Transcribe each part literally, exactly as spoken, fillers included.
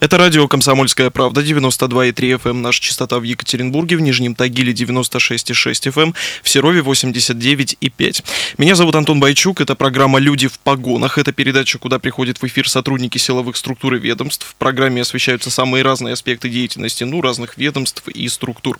Это радио «Комсомольская правда», девяносто два и три эф эм, наша частота в Екатеринбурге, в Нижнем Тагиле девяносто шесть и шесть эф эм, в Серове восемьдесят девять и пять. Меня зовут Антон Бойчук, это программа «Люди в погонах». Это передача, куда приходят в эфир сотрудники силовых структур и ведомств. В программе освещаются самые разные аспекты деятельности, ну, разных ведомств и структур.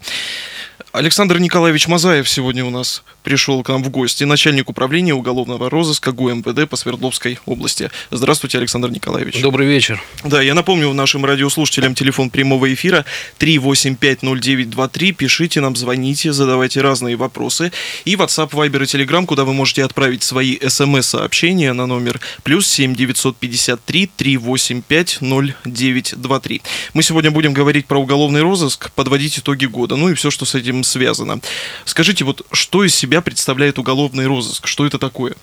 Александр Николаевич Мазаев сегодня у нас пришел к нам в гости, начальник управления уголовного розыска ГУ МВД по Свердловской области. Здравствуйте, Александр Николаевич. Добрый вечер. Да, я напомню в нашем радиослушателям телефон прямого эфира три восемь пять ноль девять два три. Пишите нам, звоните, задавайте разные вопросы. И WhatsApp, Viber и Telegram, куда вы можете отправить свои смс-сообщения на номер плюс семь девятьсот пятьдесят три триста восемьдесят пять ноль девятьсот двадцать три. Мы сегодня будем говорить про уголовный розыск, подводить итоги года, ну и все, что с этим связано. Скажите, вот что из себя представляет уголовный розыск? Что это такое?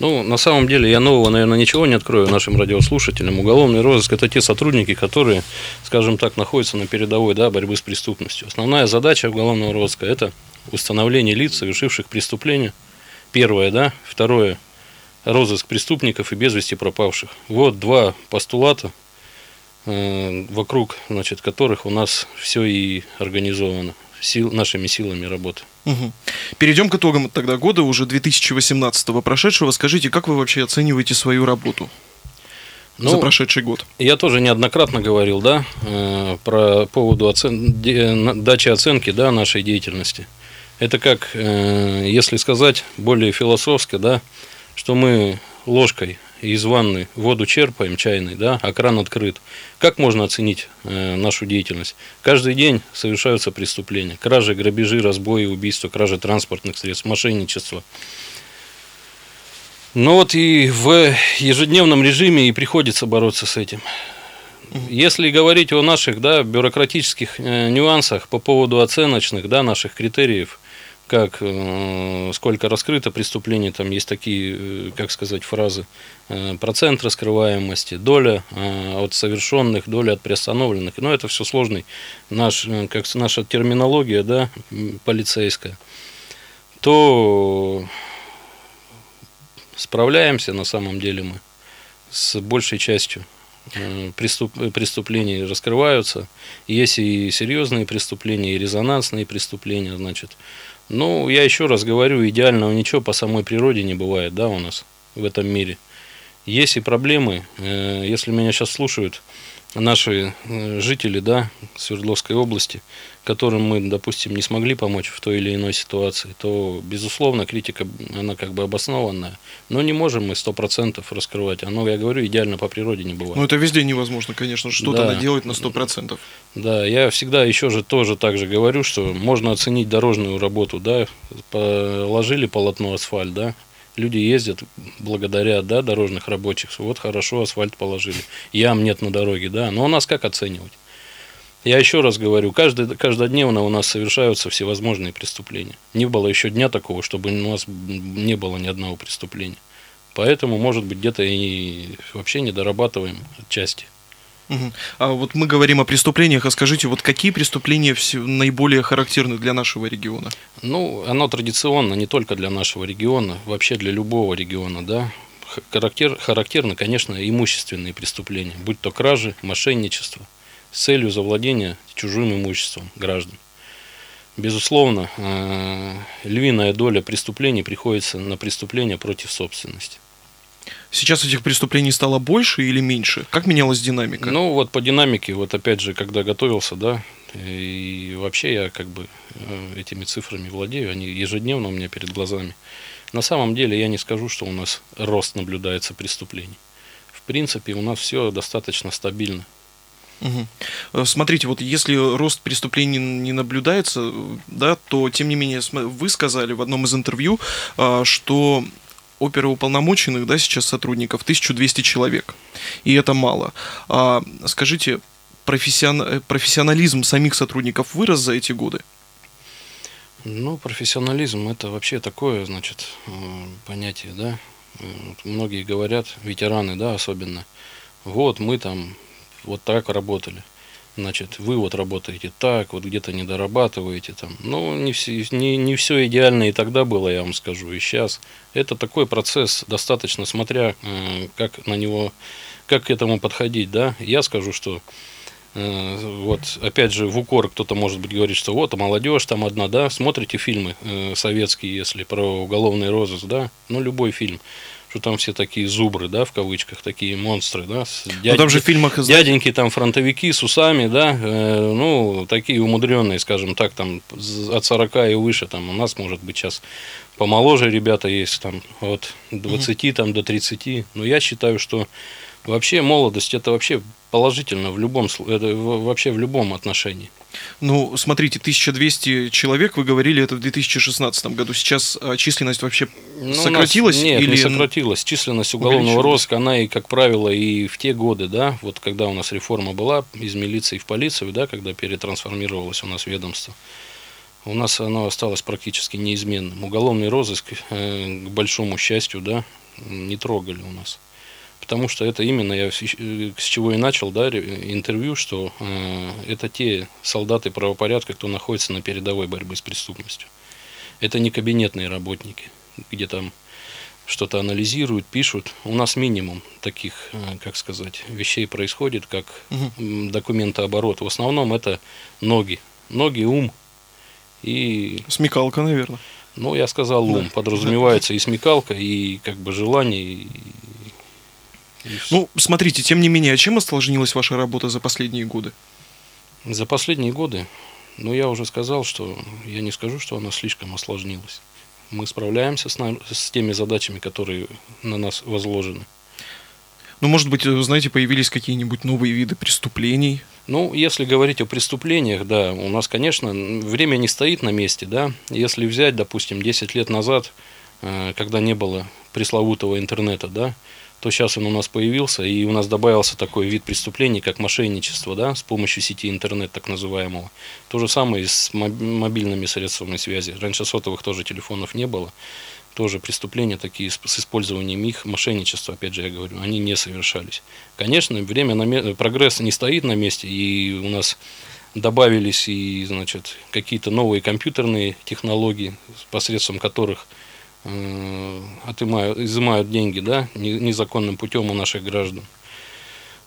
Ну, на самом деле, я нового, наверное, ничего не открою нашим радиослушателям. Уголовный розыск – это те сотрудники, которые, скажем так, находятся на передовой, да, борьбы с преступностью. Основная задача уголовного розыска – это установление лиц, совершивших преступления. Первое, да. Второе – розыск преступников и без вести пропавших. Вот два постулата, вокруг, значит, которых у нас все и организовано. Сил, нашими силами работы. Угу. Перейдем к итогам тогда года, уже две тысячи восемнадцатого прошедшего. Скажите, как вы вообще оцениваете свою работу ну, за прошедший год? Я тоже неоднократно говорил, да, про поводу оцен... дачи оценки, да, нашей деятельности. Это как, если сказать более философски, да, что мы ложкой из ванны воду черпаем чайной, да, а кран открыт. Как можно оценить э, нашу деятельность? Каждый день совершаются преступления. Кражи, грабежи, разбои, убийства, кражи транспортных средств, мошенничество. Но вот и в ежедневном режиме и приходится бороться с этим. Если говорить о наших, да, бюрократических э, нюансах по поводу оценочных, да, наших критериев, как, сколько раскрыто преступлений, там есть такие, как сказать, фразы, процент раскрываемости, доля от совершенных, доля от приостановленных. Но это все сложный, наш, как наша терминология, да, полицейская. То справляемся на самом деле мы с большей частью. Преступления раскрываются. Есть и серьезные преступления, и резонансные преступления, значит. Ну, я еще раз говорю, идеального ничего по самой природе не бывает, да, у нас в этом мире. Есть и проблемы, если меня сейчас слушают наши жители, да, Свердловской области, которым мы, допустим, не смогли помочь в той или иной ситуации, то, безусловно, критика, она как бы обоснованная. Но не можем мы сто процентов раскрывать. Оно, я говорю, идеально по природе не бывает. Ну, это везде невозможно, конечно, что-то да. наделать на сто процентов. Да, я всегда еще же тоже так же говорю, что можно оценить дорожную работу, да, положили полотно асфальт, да, люди ездят благодаря, да, дорожных рабочих. Вот хорошо асфальт положили, ям нет на дороге, да. Но у нас как оценивать? Я еще раз говорю, каждый, каждодневно у нас совершаются всевозможные преступления. Не было еще дня такого, чтобы у нас не было ни одного преступления. Поэтому, может быть, где-то и вообще не дорабатываем отчасти. Угу. А вот мы говорим о преступлениях, а скажите, вот какие преступления наиболее характерны для нашего региона? Ну, оно традиционно не только для нашего региона, вообще для любого региона, да. Характер, характерны, конечно, имущественные преступления, будь то кражи, мошенничество, с целью завладения чужим имуществом граждан. Безусловно, львиная доля преступлений приходится на преступления против собственности. Сейчас этих преступлений стало больше или меньше? Как менялась динамика? Ну, вот по динамике, вот опять же, когда готовился, да, и вообще я как бы этими цифрами владею, они ежедневно у меня перед глазами. На самом деле я не скажу, что у нас рост наблюдается преступлений. В принципе, у нас все достаточно стабильно. Угу. Смотрите, вот если рост преступлений не наблюдается, да, то тем не менее вы сказали в одном из интервью, что оперуполномоченных, да, сейчас сотрудников тысяча двести человек, и это мало. Скажите, профессион... профессионализм самих сотрудников вырос за эти годы? Ну, профессионализм — это вообще такое, значит, понятие, да. Многие говорят, ветераны, да, особенно, вот мы там вот так работали. Значит, вы вот работаете так, вот где-то не дорабатываете там. Ну, не все, не, не все идеально и тогда было, я вам скажу, и сейчас. Это такой процесс, достаточно смотря, э, как на него, как к этому подходить, да. Я скажу, что э, вот, опять же, в укор кто-то, может быть, говорит, что вот, молодежь там одна, да. Смотрите фильмы э, советские, если про уголовный розыск, да, ну, любой фильм. Что там все такие зубры, да, в кавычках, такие монстры, да, дяденьки, ну, там же в фильмах... дяденьки, там фронтовики с усами, да, э, ну, такие умудренные, скажем так, там, от сорока и выше, там, у нас, может быть, сейчас помоложе ребята есть, там, от двадцати, там, до тридцати, но я считаю, что вообще молодость, это вообще положительно в любом, это вообще в любом отношении. Ну, смотрите, тысяча двести человек, вы говорили, это в две тысячи шестнадцатом году. Сейчас численность вообще ну, сократилась? Нет, или... не сократилась. Численность уголовного розыска, она и, как правило, и в те годы, да, вот когда у нас реформа была из милиции в полицию, да, когда перетрансформировалось у нас ведомство, у нас оно осталось практически неизменным. Уголовный розыск, э, к большому счастью, да, не трогали у нас. Потому что это именно, я с чего и начал, да, интервью, что э, это те солдаты правопорядка, кто находится на передовой борьбы с преступностью. Это не кабинетные работники, где там что-то анализируют, пишут. У нас минимум таких, э, как сказать, вещей происходит, как угу. документооборот. В основном это ноги. Ноги, ум и... Смекалка, наверное. Ну, я сказал ум. Да. Подразумевается да. и смекалка, и как бы желание, и... Ну, смотрите, тем не менее, чем осложнилась ваша работа за последние годы? За последние годы? Ну, я уже сказал, что я не скажу, что она слишком осложнилась. Мы справляемся с, нами, с теми задачами, которые на нас возложены. Ну, может быть, вы знаете, появились какие-нибудь новые виды преступлений? Ну, если говорить о преступлениях, да, у нас, конечно, время не стоит на месте, да. Если взять, допустим, десять лет назад, когда не было пресловутого интернета, да, то сейчас он у нас появился, и у нас добавился такой вид преступлений, как мошенничество, да, с помощью сети интернет, так называемого. То же самое и с мобильными средствами связи. Раньше сотовых тоже телефонов не было. Тоже преступления такие с использованием их, мошенничества, опять же я говорю, они не совершались. Конечно, время на ме... прогресс не стоит на месте, и у нас добавились и, значит, какие-то новые компьютерные технологии, посредством которых... Отымают, изымают деньги, да, незаконным путем у наших граждан.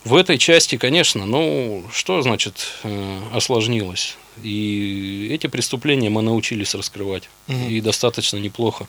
В этой части, конечно, ну, что значит э, осложнилось? И эти преступления мы научились раскрывать, угу. и достаточно неплохо.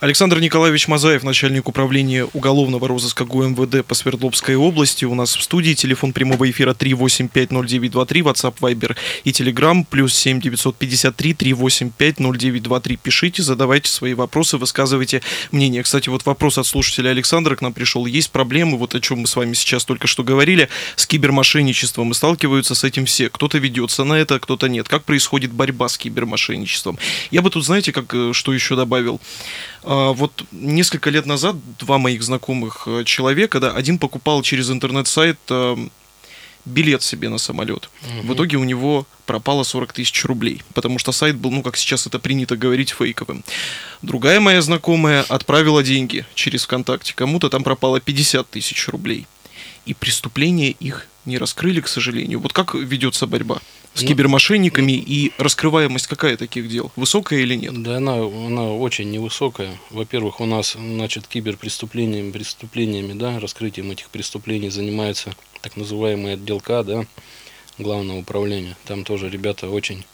Александр Николаевич Мазаев, начальник управления уголовного розыска ГУ МВД по Свердловской области, у нас в студии. Телефон прямого эфира три восемь пять ноль девять два три, WhatsApp, Viber и Telegram, плюс семь девятьсот пятьдесят три триста восемьдесят пять ноль девять два три. Пишите, задавайте свои вопросы, высказывайте мнение. Кстати, вот вопрос от слушателя Александра к нам пришел. Есть проблемы, вот о чем мы с вами сейчас только что говорили, с кибермошенничеством, и сталкиваются с этим все. Кто-то ведется на это, кто-то нет. Как происходит борьба с кибермошенничеством? Я бы тут, знаете, как, что еще добавил? Вот несколько лет назад два моих знакомых человека, да, один покупал через интернет-сайт билет себе на самолет. Угу. В итоге у него пропало сорок тысяч рублей, потому что сайт был, ну, как сейчас это принято говорить, фейковым. Другая моя знакомая отправила деньги через ВКонтакте. Кому-то там пропало пятьдесят тысяч рублей. И преступления их не раскрыли, к сожалению. Вот как ведется борьба с кибермошенниками, и раскрываемость какая таких дел? Высокая или нет? Да, она, она очень невысокая. Во-первых, у нас, значит, киберпреступлениями, преступлениями, да, раскрытием этих преступлений занимается так называемый отдел К, да, Главного управления. Там тоже, ребята, очень,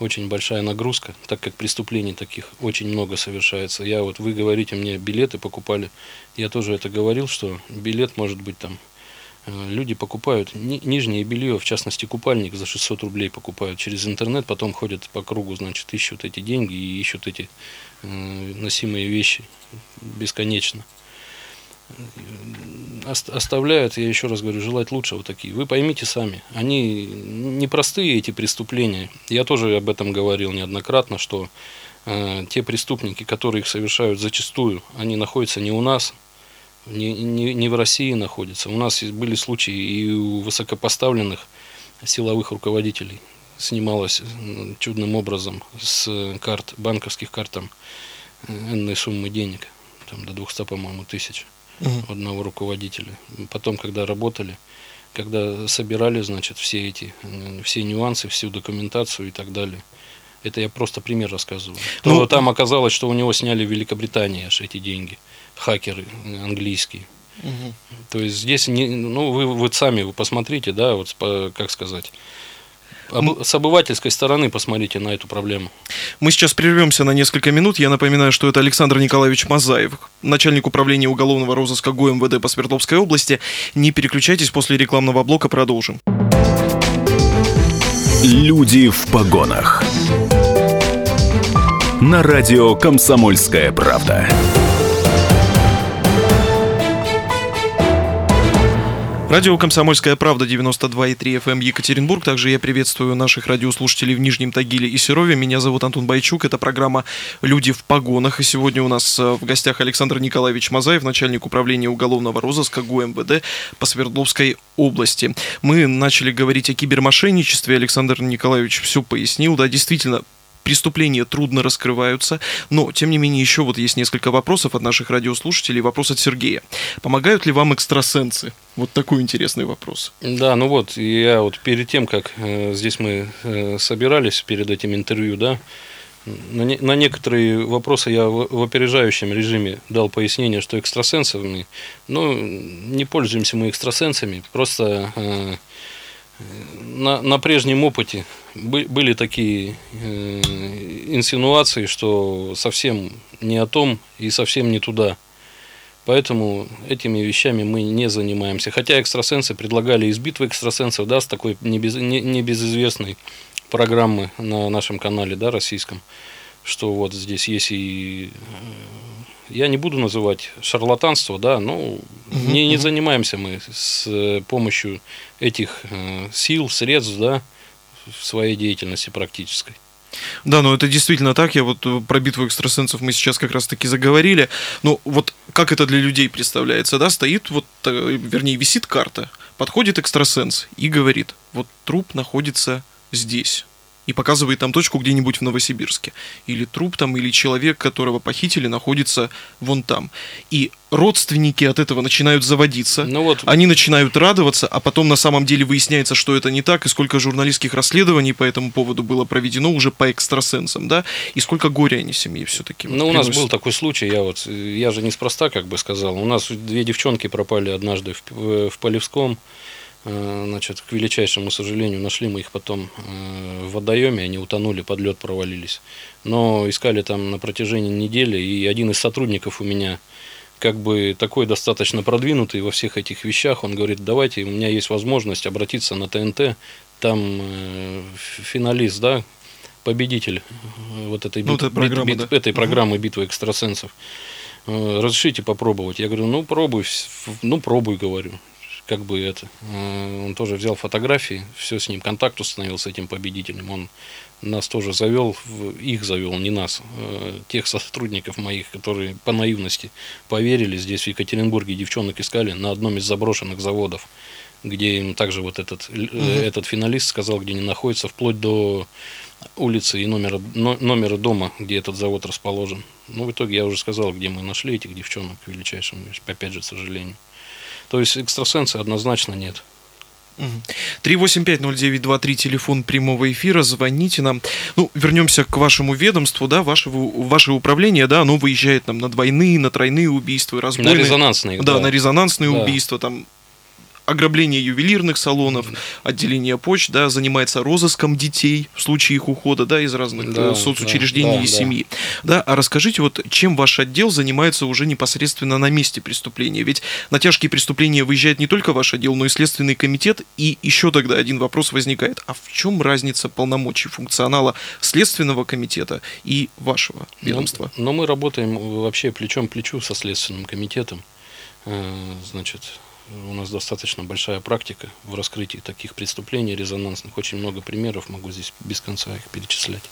очень большая нагрузка, так как преступлений таких очень много совершается. Я вот, вы говорите, мне билеты покупали. Я тоже это говорил, что билет может быть там... Люди покупают ни- нижнее белье, в частности купальник, за шестьсот рублей покупают через интернет, потом ходят по кругу, значит, ищут эти деньги и ищут эти э, носимые вещи бесконечно. Ост- оставляют, я еще раз говорю, желать лучшего такие. Вы поймите сами, они непростые, эти преступления. Я тоже об этом говорил неоднократно, что э, те преступники, которые их совершают зачастую, они находятся не у нас, Не, не, не в России находится. У нас были случаи и у высокопоставленных силовых руководителей. Снималось чудным образом с карт, банковских карт, там, энной суммы денег, там, до двухсот, по-моему, тысяч, угу. одного руководителя. Потом, когда работали, когда собирали, значит, все эти, все нюансы, всю документацию и так далее. Это я просто пример рассказываю. Ну, то, там оказалось, что у него сняли в Великобритании аж эти деньги, хакеры английские. Угу. То есть здесь, не, ну, вы, вы сами вы посмотрите, да, вот, по, как сказать... С обывательской стороны посмотрите на эту проблему. Мы сейчас прервемся на несколько минут. Я напоминаю, что это Александр Николаевич Мазаев, начальник управления уголовного розыска ГУ МВД по Свердловской области. Не переключайтесь, после рекламного блока продолжим. Люди в погонах. На радио «Комсомольская правда». Радио «Комсомольская правда», девяносто два и три эф эм, Екатеринбург. Также я приветствую наших радиослушателей в Нижнем Тагиле и Серове. Меня зовут Антон Бойчук. Это программа «Люди в погонах». И сегодня у нас в гостях Александр Николаевич Мазаев, начальник управления уголовного розыска ГУ МВД по Свердловской области. Мы начали говорить о кибермошенничестве. Александр Николаевич все пояснил. Да, действительно, преступления трудно раскрываются, но, тем не менее, еще вот есть несколько вопросов от наших радиослушателей. Вопрос от Сергея. Помогают ли вам экстрасенсы? Вот такой интересный вопрос. Да, ну вот, я вот перед тем, как э, здесь мы э, собирались, перед этим интервью, да, на, не, на некоторые вопросы я в, в опережающем режиме дал пояснение, что экстрасенсами, ну, не пользуемся мы экстрасенсами, просто... Э, На, на прежнем опыте были такие э, инсинуации, что совсем не о том и совсем не туда. Поэтому этими вещами мы не занимаемся. Хотя экстрасенсы предлагали из битвы экстрасенсов, да, с такой небез, не, небезызвестной программы на нашем канале, да, российском, что вот здесь есть и... Я не буду называть шарлатанство, да, но угу, не, не угу. занимаемся мы с помощью этих сил, средств, да, в своей деятельности практической. Да, ну это действительно так. Я вот про битву экстрасенсов мы сейчас как раз-таки заговорили. Ну вот как это для людей представляется, да, стоит вот, вернее, висит карта, подходит экстрасенс и говорит, вот труп находится здесь. И показывает там точку где-нибудь в Новосибирске. Или труп там, или человек, которого похитили, находится вон там. И родственники от этого начинают заводиться, ну вот, они начинают радоваться, а потом на самом деле выясняется, что это не так, и сколько журналистских расследований по этому поводу было проведено уже по экстрасенсам, да, и сколько горя они семье все-таки. Вот, ну, приносят. У нас был такой случай, я вот, я же неспроста, как бы сказал, у нас две девчонки пропали однажды в, в Полевском. Значит, к величайшему сожалению, нашли мы их потом в водоеме, они утонули, под лед провалились. Но искали там на протяжении недели, и один из сотрудников у меня, как бы такой достаточно продвинутый во всех этих вещах, он говорит, давайте, у меня есть возможность обратиться на ТНТ, там финалист, да, победитель вот этой, бит... ну, это программа, бит... да. этой программы «Битвы экстрасенсов». Разрешите попробовать? Я говорю, ну пробуй, ну пробуй, говорю. Как бы это, он тоже взял фотографии, все с ним, контакт установил с этим победителем, он нас тоже завел, их завел, не нас, тех сотрудников моих, которые по наивности поверили, здесь в Екатеринбурге девчонок искали на одном из заброшенных заводов, где им также вот этот, mm-hmm. этот финалист сказал, где они находятся, вплоть до улицы и номера, номера дома, где этот завод расположен. Ну, в итоге я уже сказал, где мы нашли этих девчонок, к величайшему, опять же, к сожалению. То есть экстрасенса однозначно нет. три восемь пять ноль девять два три, телефон прямого эфира, звоните нам. Ну, вернемся к вашему ведомству, да, ваше, ваше управление, да, оно выезжает нам на двойные, на тройные убийства, разбойные. На резонансные. Да, да. на резонансные да. убийства, там, ограбление ювелирных салонов, отделение почт, да, занимается розыском детей в случае их ухода, да, из разных да, соцучреждений да, да, и семьи. Да. да, а расскажите, вот чем ваш отдел занимается уже непосредственно на месте преступления? Ведь на тяжкие преступления выезжает не только ваш отдел, но и Следственный комитет, и еще тогда один вопрос возникает. А в чем разница полномочий функционала Следственного комитета и вашего ведомства? Но, но мы работаем вообще плечом к плечу со Следственным комитетом, значит... У нас достаточно большая практика в раскрытии таких преступлений резонансных. Очень много примеров, могу здесь без конца их перечислять.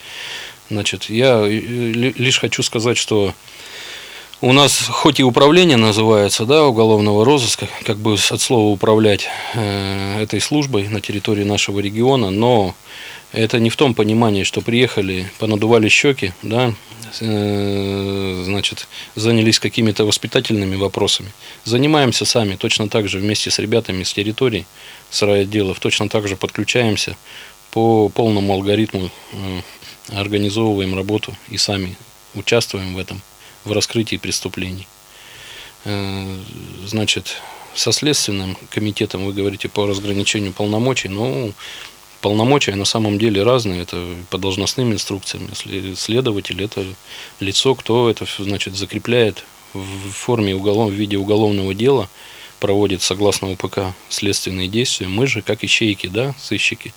Значит, я лишь хочу сказать, что у нас хоть и управление называется, да, уголовного розыска, как бы от слова управлять э, этой службой на территории нашего региона, но Это не в том понимании, что приехали, понадували щеки, да, значит, занялись какими-то воспитательными вопросами. Занимаемся сами точно так же вместе с ребятами с территории, с райотделов, точно так же подключаемся по полному алгоритму, организовываем работу и сами участвуем в этом, в раскрытии преступлений. Значит, со Следственным комитетом вы говорите по разграничению полномочий, но... Полномочия на самом деле разные, это по должностным инструкциям. Следователь – это лицо, кто это, значит, закрепляет в форме уголов... в виде уголовного дела, проводит согласно У П К следственные действия. Мы же, как ищейки, да, сыщики,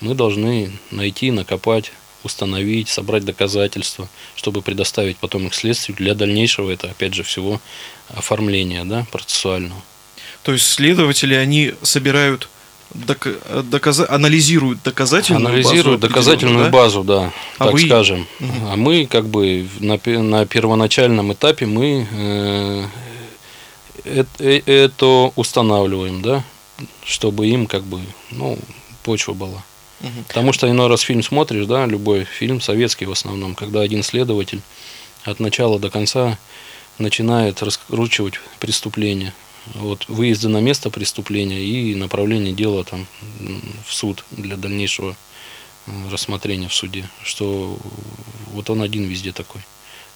мы должны найти, накопать, установить, собрать доказательства, чтобы предоставить потом их следствию для дальнейшего, это опять же всего оформления, да, процессуального. То есть следователи, они собирают... Доказ... анализируют доказательную анализируют базу, доказательную да? базу, да, а так вы... скажем. Угу. А мы как бы на, на первоначальном этапе мы э, э, э, это устанавливаем, да, чтобы им как бы, ну, почва была. Угу. Потому что иной раз фильм смотришь, да, любой фильм, советский в основном, когда один следователь от начала до конца начинает раскручивать преступление. Вот, выезда на место преступления и направление дела там, в суд для дальнейшего рассмотрения в суде. Что вот он один везде такой.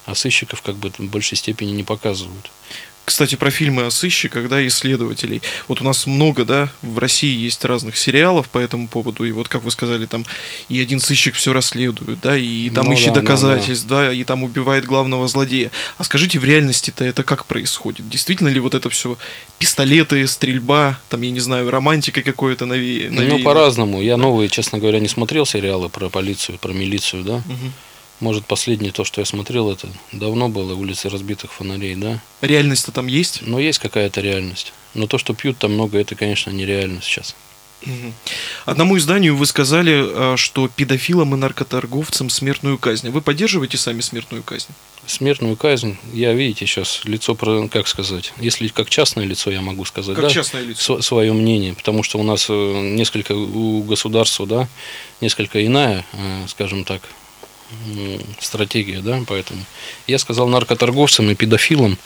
А сыщиков как бы в большей степени не показывают. Кстати, про фильмы о сыщиках, да, и следователей. Вот у нас много, да, в России есть разных сериалов по этому поводу. И вот, как вы сказали, там и один сыщик все расследует, да, и там ну, ищет да, доказательств, да, да. да, и там убивает главного злодея. А скажите, в реальности-то это как происходит? Действительно ли вот это все пистолеты, стрельба, там, я не знаю, романтика какое-то наве... навеяно? Ну, по-разному. Я новые, честно говоря, не смотрел сериалы про полицию, про милицию, да. Угу. Может, последнее то, что я смотрел, это давно было, улицы разбитых фонарей, да? Реальность-то там есть? Ну, есть какая-то реальность. Но то, что пьют там много, это, конечно, нереально сейчас. Угу. Одному изданию вы сказали, что педофилам и наркоторговцам смертную казнь. Вы поддерживаете сами смертную казнь? Смертную казнь, я, видите, сейчас лицо, как сказать, если как частное лицо, я могу сказать, как да? частное лицо. Свое мнение, потому что у нас несколько, у государства, да, несколько иная, скажем так, стратегия, да, поэтому я сказал наркоторговцам и педофилам,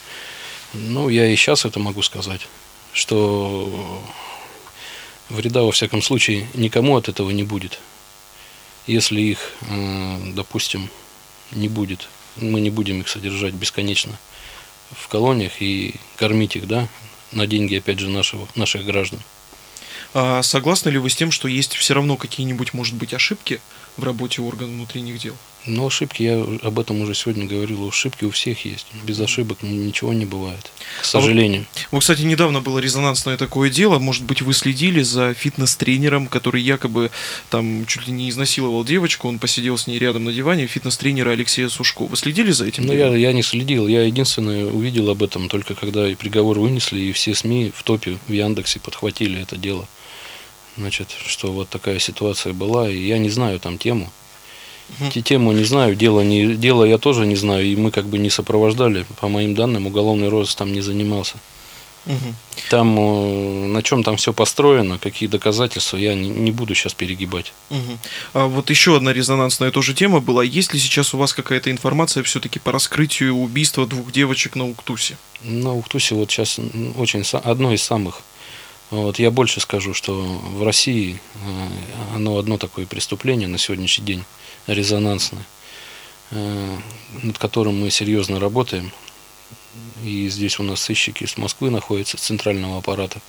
ну, я и сейчас это могу сказать, что вреда, во всяком случае, никому от этого не будет, если их, допустим, не будет, мы не будем их содержать бесконечно в колониях и кормить их, да, на деньги, опять же, нашего, наших граждан. А согласны ли вы с тем, что есть все равно какие-нибудь, может быть, ошибки в работе органов внутренних дел? Ну, ошибки, я об этом уже сегодня говорил, ошибки у всех есть. Без ошибок ничего не бывает, к сожалению. А вот, вот, кстати, недавно было резонансное такое дело. Может быть, вы следили за фитнес-тренером, который якобы там чуть ли не изнасиловал девочку, он посидел с ней рядом на диване, фитнес-тренера Алексея Сушко. Вы следили за этим? Ну, я, я не следил. Я единственное увидел об этом, только когда и приговор вынесли, и все СМИ в топе, в Яндексе подхватили это дело. Значит, что вот такая ситуация была, и я не знаю там тему. Угу. Тему не знаю, дело, не, дело я тоже не знаю, и мы как бы не сопровождали. По моим данным, уголовный розыск там не занимался. Угу. Там, на чем там все построено, какие доказательства, я не, не буду сейчас перегибать. Угу. А вот еще одна резонансная тоже тема была. Есть ли сейчас у вас какая-то информация все-таки по раскрытию убийства двух девочек на Уктусе? На Уктусе вот сейчас очень одно из самых. Вот, я больше скажу, что в России оно одно такое преступление на сегодняшний день резонансное, над которым мы серьезно работаем. И здесь у нас сыщики с Москвы находятся, с центрального аппарата,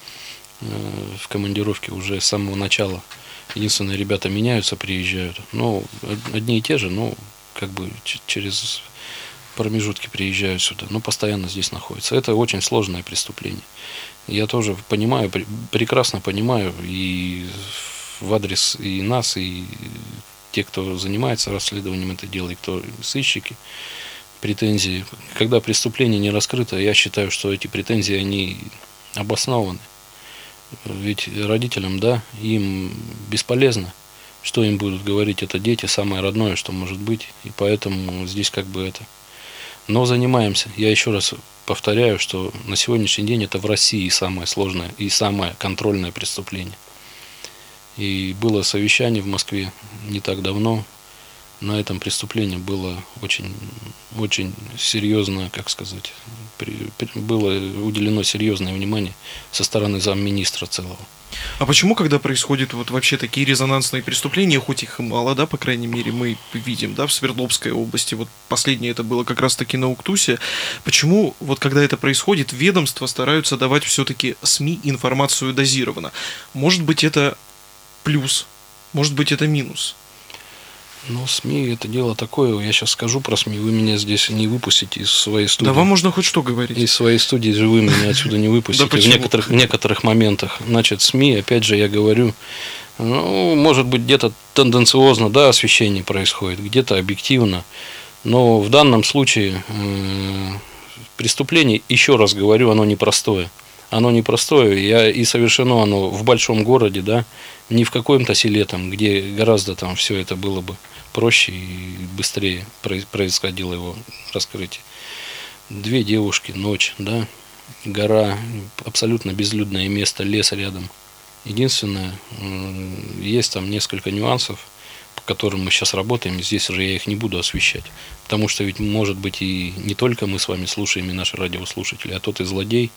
в командировке уже с самого начала. Единственное, ребята меняются, приезжают. Ну, одни и те же, но как бы через промежутки приезжают сюда, но постоянно здесь находятся. Это очень сложное преступление. Я тоже понимаю, прекрасно понимаю и в адрес и нас, и те, кто занимается расследованием этого дела, и кто сыщики, претензии. Когда преступление не раскрыто, я считаю, что эти претензии, они обоснованы. Ведь родителям, да, им бесполезно, что им будут говорить, это дети, самое родное, что может быть, и поэтому здесь как бы это... Но занимаемся. Я еще раз повторяю, что на сегодняшний день это в России самое сложное и самое контрольное преступление. И было совещание в Москве не так давно. На этом преступлении было очень, очень серьезно, как сказать, при, при, было уделено серьезное внимание со стороны замминистра целого. А почему, когда происходят вот вообще такие резонансные преступления, хоть их и мало, да, по крайней мере, мы видим, да, в Свердловской области, вот последнее это было как раз-таки на Уктусе, почему вот когда это происходит, ведомства стараются давать все-таки СМИ информацию дозированно? Может быть, это плюс, может быть, это минус? Ну, СМИ это дело такое, я сейчас скажу про СМИ, вы меня здесь не выпустите из своей студии. Да вам можно хоть что говорить. Из своей студии же вы меня отсюда не выпустите в некоторых, в некоторых моментах. Значит, СМИ, опять же, я говорю, ну, может быть, где-то тенденциозно, да, освещение происходит, где-то объективно, но в данном случае э, преступление, еще раз говорю, оно непростое. Оно непростое, я, и совершено оно в большом городе, да, не в каком-то селе, там, где гораздо там все это было бы проще и быстрее происходило его раскрытие. Две девушки, ночь, да, гора, абсолютно безлюдное место, лес рядом. Единственное, есть там несколько нюансов, по которым мы сейчас работаем, здесь же я их не буду освещать, потому что ведь, может быть, и не только мы с вами слушаем, и наши радиослушатели, а тот и злодей,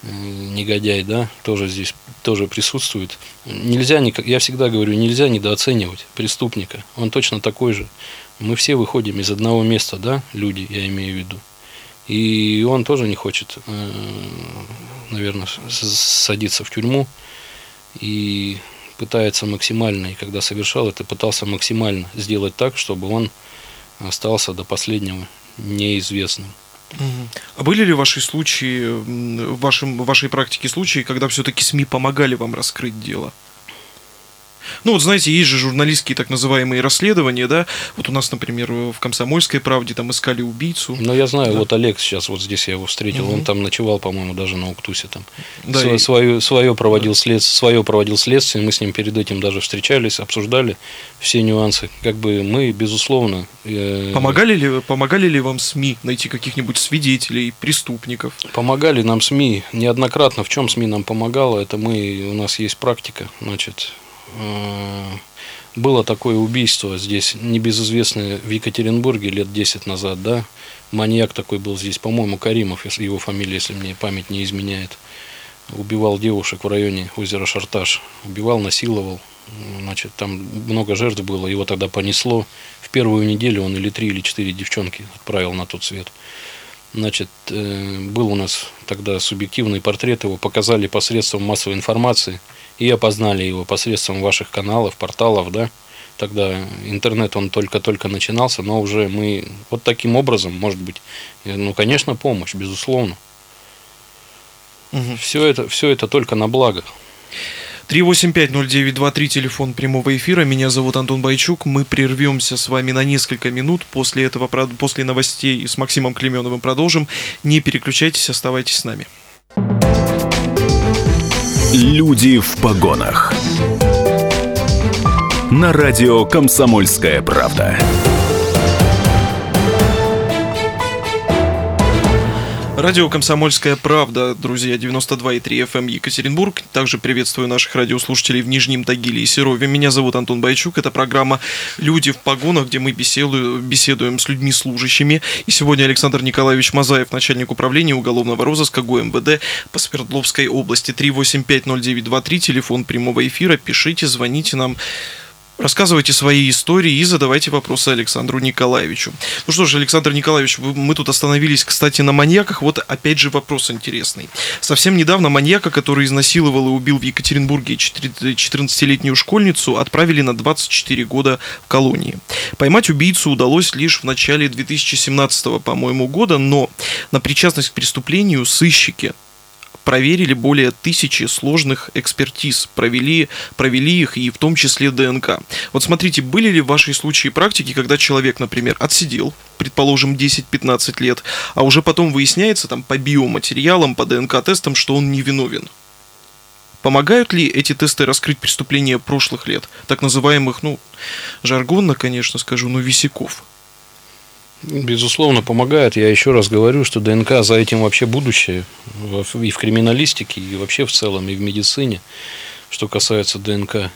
негодяй, да, тоже здесь тоже присутствует. Нельзя, я всегда говорю, нельзя недооценивать преступника. Он точно такой же. Мы все выходим из одного места, да, люди, я имею в виду. И он тоже не хочет, наверное, садиться в тюрьму и пытается максимально, и когда совершал это, пытался максимально сделать так, чтобы он остался до последнего неизвестным. А были ли в вашей случае, в, вашем, в вашей практике случаи, когда все-таки СМИ помогали вам раскрыть дело? Ну вот знаете, есть же журналистские так называемые расследования, да? Вот у нас, например, в «Комсомольской правде» там искали убийцу. Ну я знаю, да. Вот Олег сейчас, вот здесь я его встретил, угу. Он там ночевал, по-моему, даже на Уктусе там. Да, Сво- и... свое, свое, проводил да. след... свое проводил следствие, мы с ним перед этим даже встречались, обсуждали все нюансы. Как бы мы, безусловно... Э... Помогали ли, помогали ли вам СМИ найти каких-нибудь свидетелей, преступников? Помогали нам СМИ неоднократно. В чем СМИ нам помогало? Это мы, у нас есть практика, значит... Было такое убийство здесь, небезызвестное, в Екатеринбурге лет десять назад, да. Маньяк такой был здесь, по-моему, Каримов, если его фамилия, если мне память не изменяет. Убивал девушек в районе озера Шарташ. Убивал, насиловал. Значит, там много жертв было, его тогда понесло. В первую неделю он или три, или четыре девчонки отправил на тот свет. Значит, был у нас тогда субъективный портрет, его показали посредством массовой информации. И опознали его посредством ваших каналов, порталов, да. Тогда интернет, он только-только начинался, но уже мы вот таким образом, может быть, ну, конечно, помощь, безусловно. Угу. Все это, все это только на благо. три восемь пять ноль девять два три, телефон прямого эфира. Меня зовут Антон Бойчук. Мы прервемся с вами на несколько минут. После этого, после новостей с Максимом Клеменовым продолжим. Не переключайтесь, оставайтесь с нами. Люди в погонах. На радио «Комсомольская правда». Радио «Комсомольская правда», друзья, девяносто два и три эф эм Екатеринбург. Также приветствую наших радиослушателей в Нижнем Тагиле и Серове. Меня зовут Антон Бойчук. Это программа «Люди в погонах», где мы беседуем с людьми-служащими. И сегодня Александр Николаевич Мазаев, начальник управления уголовного розыска ГУ МВД по Свердловской области. три восемь пять ноль девять два три, телефон прямого эфира. Пишите, звоните нам. Рассказывайте свои истории и задавайте вопросы Александру Николаевичу. Ну что же, Александр Николаевич, мы тут остановились, кстати, на маньяках. Вот опять же вопрос интересный. Совсем недавно маньяка, который изнасиловал и убил в Екатеринбурге четырнадцатилетнюю школьницу, отправили на двадцать четыре года в колонии. Поймать убийцу удалось лишь в начале две тысячи семнадцатого, по-моему, года, но на причастность к преступлению сыщики проверили более тысячи сложных экспертиз, провели, провели их и в том числе ДНК. Вот смотрите, были ли в вашей случае практики, когда человек, например, отсидел, предположим, десять-пятнадцать лет, а уже потом выясняется там по биоматериалам, по ДНК-тестам, что он невиновен? Помогают ли эти тесты раскрыть преступления прошлых лет, так называемых, ну, жаргонно, конечно, скажу, но висяков? Безусловно, помогает. Я еще раз говорю, что ДНК за этим вообще будущее и в криминалистике, и вообще в целом, и в медицине. что касается ДНК.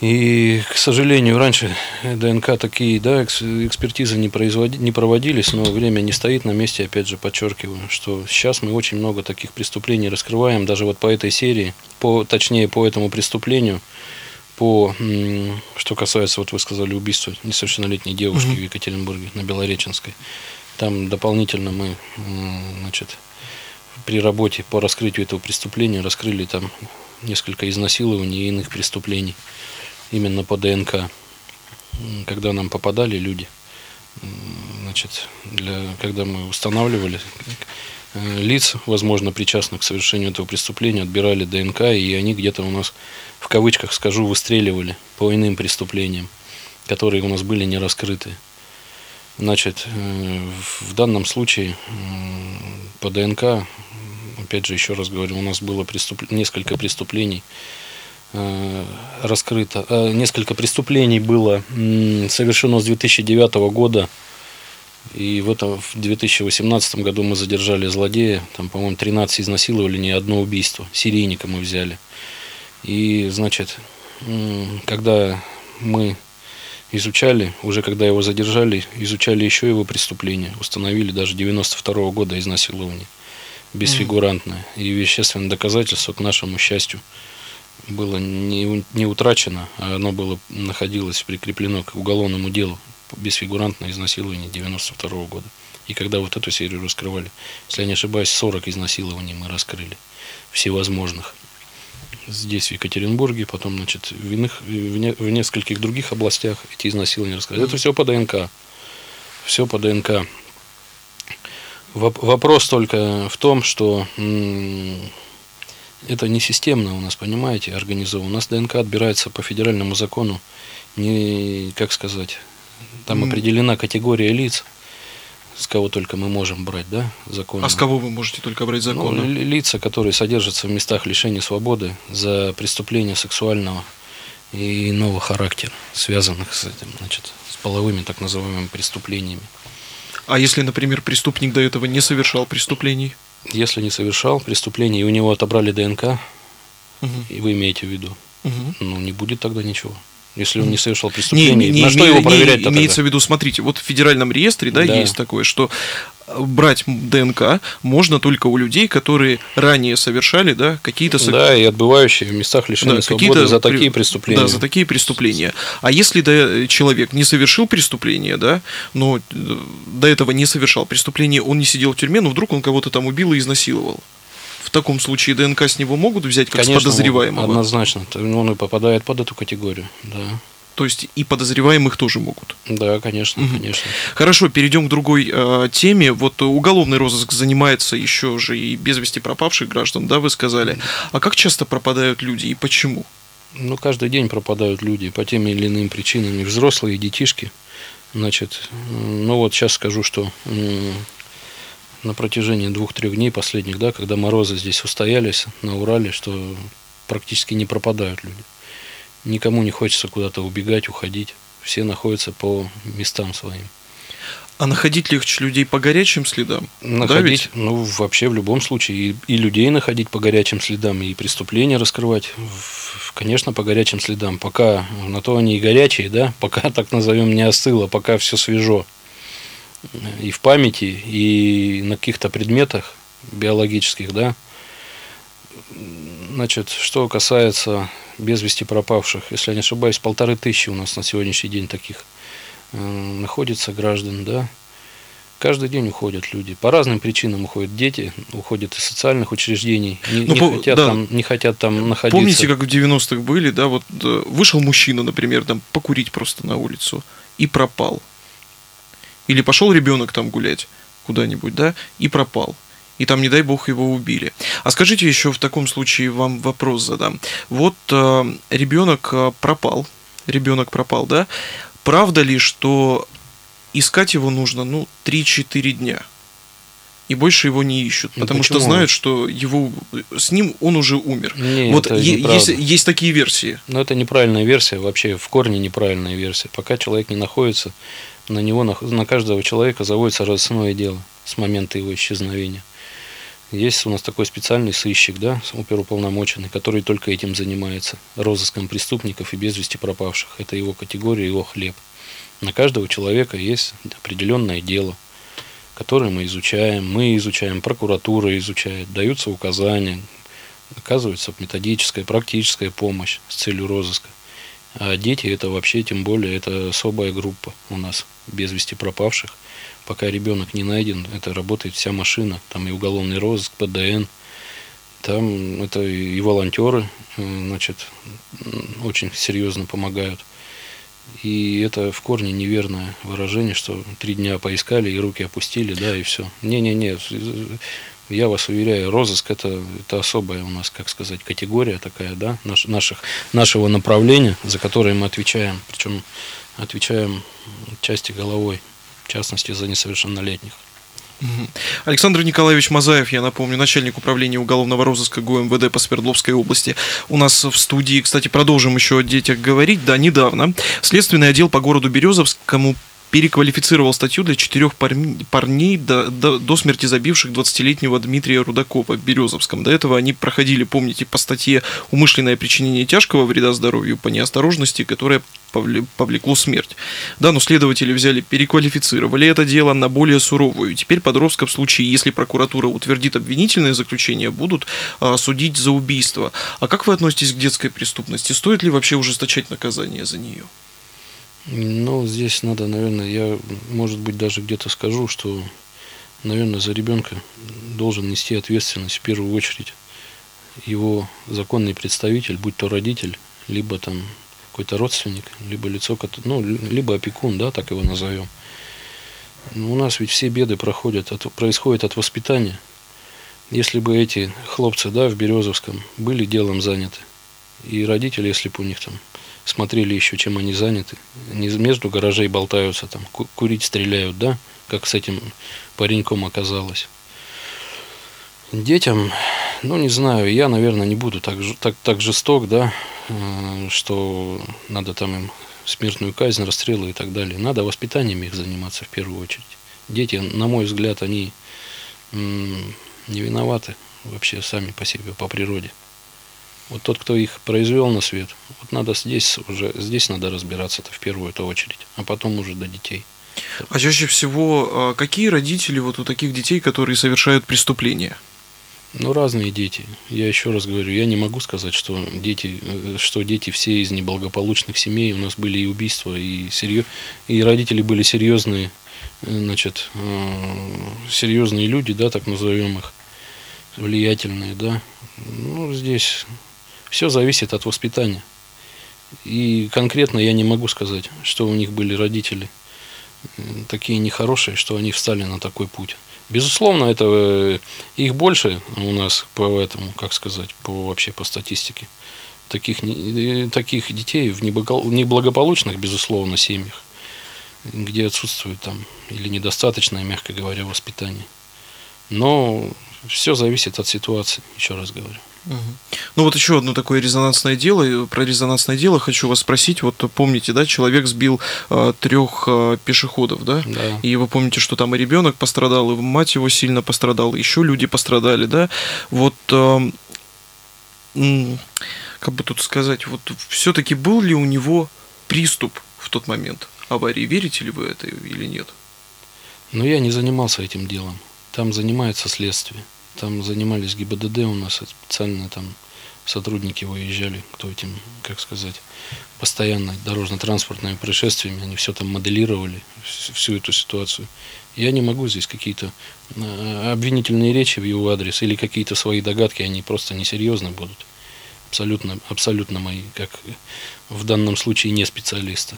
И, к сожалению, раньше ДНК такие, да, экспертизы не, производи, не проводились, но время не стоит на месте, опять же, подчеркиваю, что сейчас мы очень много таких преступлений раскрываем, даже вот по этой серии, по, точнее, по этому преступлению, по, что касается, вот вы сказали, убийства несовершеннолетней девушки в Екатеринбурге, на Белореченской, там дополнительно мы, значит, при работе по раскрытию этого преступления раскрыли там несколько изнасилований и иных преступлений. Именно по ДНК, когда нам попадали люди, значит, для, когда мы устанавливали лиц, возможно, причастных к совершению этого преступления, отбирали ДНК, и они где-то у нас, в кавычках скажу, выстреливали по иным преступлениям, которые у нас были не раскрыты. Значит, в данном случае по ДНК, опять же, еще раз говорю, у нас было преступ... несколько преступлений, раскрыто. Несколько преступлений было совершено с две тысячи девятого года, и в, этом, в две тысячи восемнадцатом году мы задержали злодея, там, по-моему, тринадцать изнасилований, одно убийство, серийника мы взяли. И, значит, когда мы изучали, уже когда его задержали, изучали еще его преступления, установили даже девяносто второго года изнасилование бесфигурантное, и вещественное доказательство, к нашему счастью, было не, не утрачено, а оно было, находилось прикреплено к уголовному делу бесфигурантное изнасилование девяносто второго года. И когда вот эту серию раскрывали, если я не ошибаюсь, сорок изнасилований мы раскрыли, всевозможных. Здесь, в Екатеринбурге, потом, значит, в, иных, в нескольких других областях эти изнасилования раскрыли. Это все по ДНК. Все по ДНК. Вопрос только в том, что... Это не системно у нас, понимаете, организовано. У нас ДНК отбирается по федеральному закону, не, как сказать, там mm. определена категория лиц, с кого только мы можем брать, да, законно. А с кого вы можете только брать законно? Ну, лица, которые содержатся в местах лишения свободы за преступления сексуального и иного характера, связанных с этим, значит, с половыми так называемыми преступлениями. А если, например, преступник до этого не совершал преступлений? Если не совершал преступление, и у него отобрали ДНК, угу. и вы имеете в виду, угу. ну, не будет тогда ничего. Если он не совершал преступление, не, не, на что не, его проверять тогда? Имеется в виду, смотрите, вот в федеральном реестре, да, да, есть такое, что брать ДНК можно только у людей, которые ранее совершали, да, какие-то... Да, и отбывающие в местах лишения да, свободы за такие преступления. Да, за такие преступления. А если да, человек не совершил преступление, да, но до этого не совершал преступление, он не сидел в тюрьме, но вдруг он кого-то там убил и изнасиловал. В таком случае ДНК с него могут взять как конечно, с подозреваемого? Однозначно. Он и попадает под эту категорию, да. То есть и подозреваемых тоже могут? Да, конечно, угу. конечно. Хорошо, перейдем к другой э, теме. Вот уголовный розыск занимается еще же и без вести пропавших граждан, да, вы сказали. А как часто пропадают люди и почему? Ну, каждый день пропадают люди по тем или иным причинам. И взрослые, и детишки. Значит, ну вот сейчас скажу, что... на протяжении двух-трех дней последних, да, когда морозы здесь устоялись на Урале, что практически не пропадают люди. Никому не хочется куда-то убегать, уходить. Все находятся по местам своим. А находить легче людей по горячим следам? Находить, да, ну, вообще в любом случае. И, и людей находить по горячим следам, и преступления раскрывать, конечно, по горячим следам. Пока, на то они и горячие, да, пока, так назовем, не остыло, пока все свежо. И в памяти, и на каких-то предметах биологических, да. Значит, что касается без вести пропавших, если я не ошибаюсь, полторы тысячи у нас на сегодняшний день таких э, находится граждан, да. Каждый день уходят люди. По разным причинам уходят дети, уходят из социальных учреждений, не, не, по, хотят, да. там, не хотят там находиться. Помните, как в девяностых были, да, вот вышел мужчина, например, там покурить просто на улицу и пропал. Или пошел ребенок там гулять куда-нибудь, да, и пропал. И там, не дай бог, его убили. А скажите еще, в таком случае вам вопрос задам. Вот э, ребенок пропал, ребенок пропал, да? Правда ли, что искать его нужно, ну, три-четыре дня? И больше его не ищут, потому ну, что знают, что его, с ним он уже умер. Не, вот е- есть, есть такие версии. Но это неправильная версия, вообще в корне неправильная версия. Пока человек не находится, на него, на каждого человека заводится разыскное дело с момента его исчезновения. Есть у нас такой специальный сыщик, да, оперуполномоченный, который только этим занимается, розыском преступников и без вести пропавших. Это его категория, его хлеб. На каждого человека есть определенное дело, которое мы изучаем. Мы изучаем, прокуратура изучает, даются указания, оказывается методическая, практическая помощь с целью розыска. А дети — это вообще, тем более, это особая группа у нас без вести пропавших. Пока ребенок не найден, это работает вся машина. Там и уголовный розыск, Пэ Дэ Эн, там это и волонтеры, значит, очень серьезно помогают. И это в корне неверное выражение, что три дня поискали и руки опустили, да, и все. Не-не-не, я вас уверяю, розыск — это, это особая у нас, как сказать, категория такая, да, наш, наших, нашего направления, за которое мы отвечаем, причем отвечаем части головой. В частности, за несовершеннолетних. Александр Николаевич Мазаев, я напомню, начальник управления уголовного розыска Гэ У Эм Вэ Дэ по Свердловской области, у нас в студии. Кстати, продолжим еще о детях говорить. Да, недавно следственный отдел по городу Березовскому переквалифицировал статью для четырех парней, до, до, до смерти забивших двадцатилетнего Дмитрия Рудакова в Березовском. До этого они проходили, помните, по статье «Умышленное причинение тяжкого вреда здоровью по неосторожности, которая повлекло смерть». Да, но следователи взяли, переквалифицировали это дело на более суровую. Теперь подростка в случае, если прокуратура утвердит обвинительное заключение, будут а, судить за убийство. А как вы относитесь к детской преступности? Стоит ли вообще ужесточать наказание за нее? Ну, здесь надо, наверное, я, может быть, даже где-то скажу, что, наверное, за ребенка должен нести ответственность в первую очередь его законный представитель, будь то родитель, либо там какой-то родственник, либо лицо, ну, либо опекун, да, так его назовем. Но у нас ведь все беды проходят, от, происходят от воспитания. Если бы эти хлопцы, да, в Березовском были делом заняты, и родители, если бы у них там смотрели еще, чем они заняты. Они между гаражей болтаются, там, ку- курить стреляют, да, как с этим пареньком оказалось. Детям, ну, не знаю, я, наверное, не буду так, так, так жесток, да, э, что надо там им смертную казнь, расстрелы и так далее. Надо воспитанием их заниматься в первую очередь. Дети, на мой взгляд, они м- не виноваты вообще сами по себе, по природе. Вот тот, кто их произвел на свет, вот надо здесь уже, здесь надо разбираться-то в первую очередь, а потом уже до детей. А чаще всего какие родители вот у таких детей, которые совершают преступления? Ну, разные дети. Я еще раз говорю, я не могу сказать, что дети, что дети все из неблагополучных семей. У нас были и убийства, и, серьез... и родители были серьезные, значит, серьезные люди, да, так назовем их, влиятельные, да. Ну, здесь... Все зависит от воспитания. И конкретно я не могу сказать, что у них были родители такие нехорошие, что они встали на такой путь. Безусловно, это их больше у нас по этому, как сказать, по вообще по статистике. Таких, таких детей в неблагополучных, безусловно, семьях, где отсутствует там или недостаточное, мягко говоря, воспитание. Но все зависит от ситуации, еще раз говорю. Ну вот еще одно такое резонансное дело. Про резонансное дело хочу вас спросить. Вот помните, да, человек сбил э, трех э, пешеходов, да? Да. И вы помните, что там и ребенок пострадал, и мать его сильно пострадала, еще люди пострадали, да? Вот э, э, как бы тут сказать, вот все-таки был ли у него приступ в тот момент аварии? Верите ли вы это или нет? Ну, я не занимался этим делом. Там занимается следствие. Там занимались Гэ И Бэ Дэ Дэ у нас, специально там сотрудники выезжали, кто этим, как сказать, постоянно дорожно-транспортными происшествиями, они все там моделировали, всю эту ситуацию. Я не могу здесь какие-то обвинительные речи в его адрес или какие-то свои догадки, они просто несерьезны будут. Абсолютно, абсолютно мои, как в данном случае, не специалисты.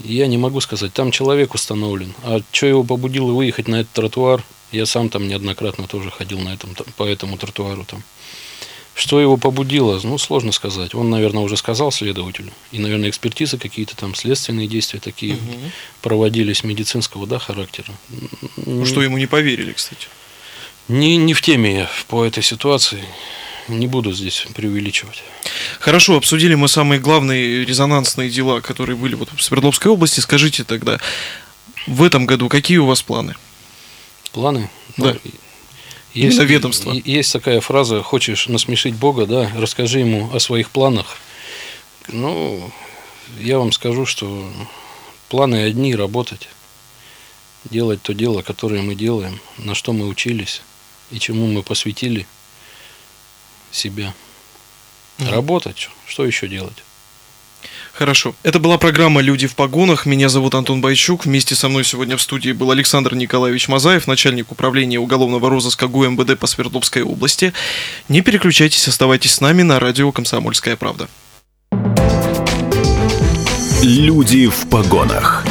Я не могу сказать, там человек установлен, а что его побудило выехать на этот тротуар? Я сам там неоднократно тоже ходил на этом, по этому тротуару там. Что его побудило, ну, сложно сказать. Он, наверное, уже сказал следователю. И, наверное, экспертизы какие-то там, следственные действия такие угу. проводились медицинского, да, характера. Что ему не поверили, кстати. Не, не в теме я по этой ситуации. Не буду здесь преувеличивать. Хорошо, обсудили мы самые главные резонансные дела, которые были вот в Свердловской области. Скажите тогда, в этом году какие у вас планы? Планы? Да. Ну, Есть, это ведомство. Есть такая фраза: хочешь насмешить Бога, да, расскажи ему о своих планах. Ну, я вам скажу, что планы одни — работать, делать то дело, которое мы делаем, на что мы учились и чему мы посвятили себя. Mm-hmm. Работать, что еще делать? Хорошо. Это была программа «Люди в погонах». Меня зовут Антон Бойчук. Вместе со мной сегодня в студии был Александр Николаевич Мазаев, начальник управления уголовного розыска ГУ МВД по Свердловской области. Не переключайтесь, оставайтесь с нами на радио «Комсомольская правда». «Люди в погонах».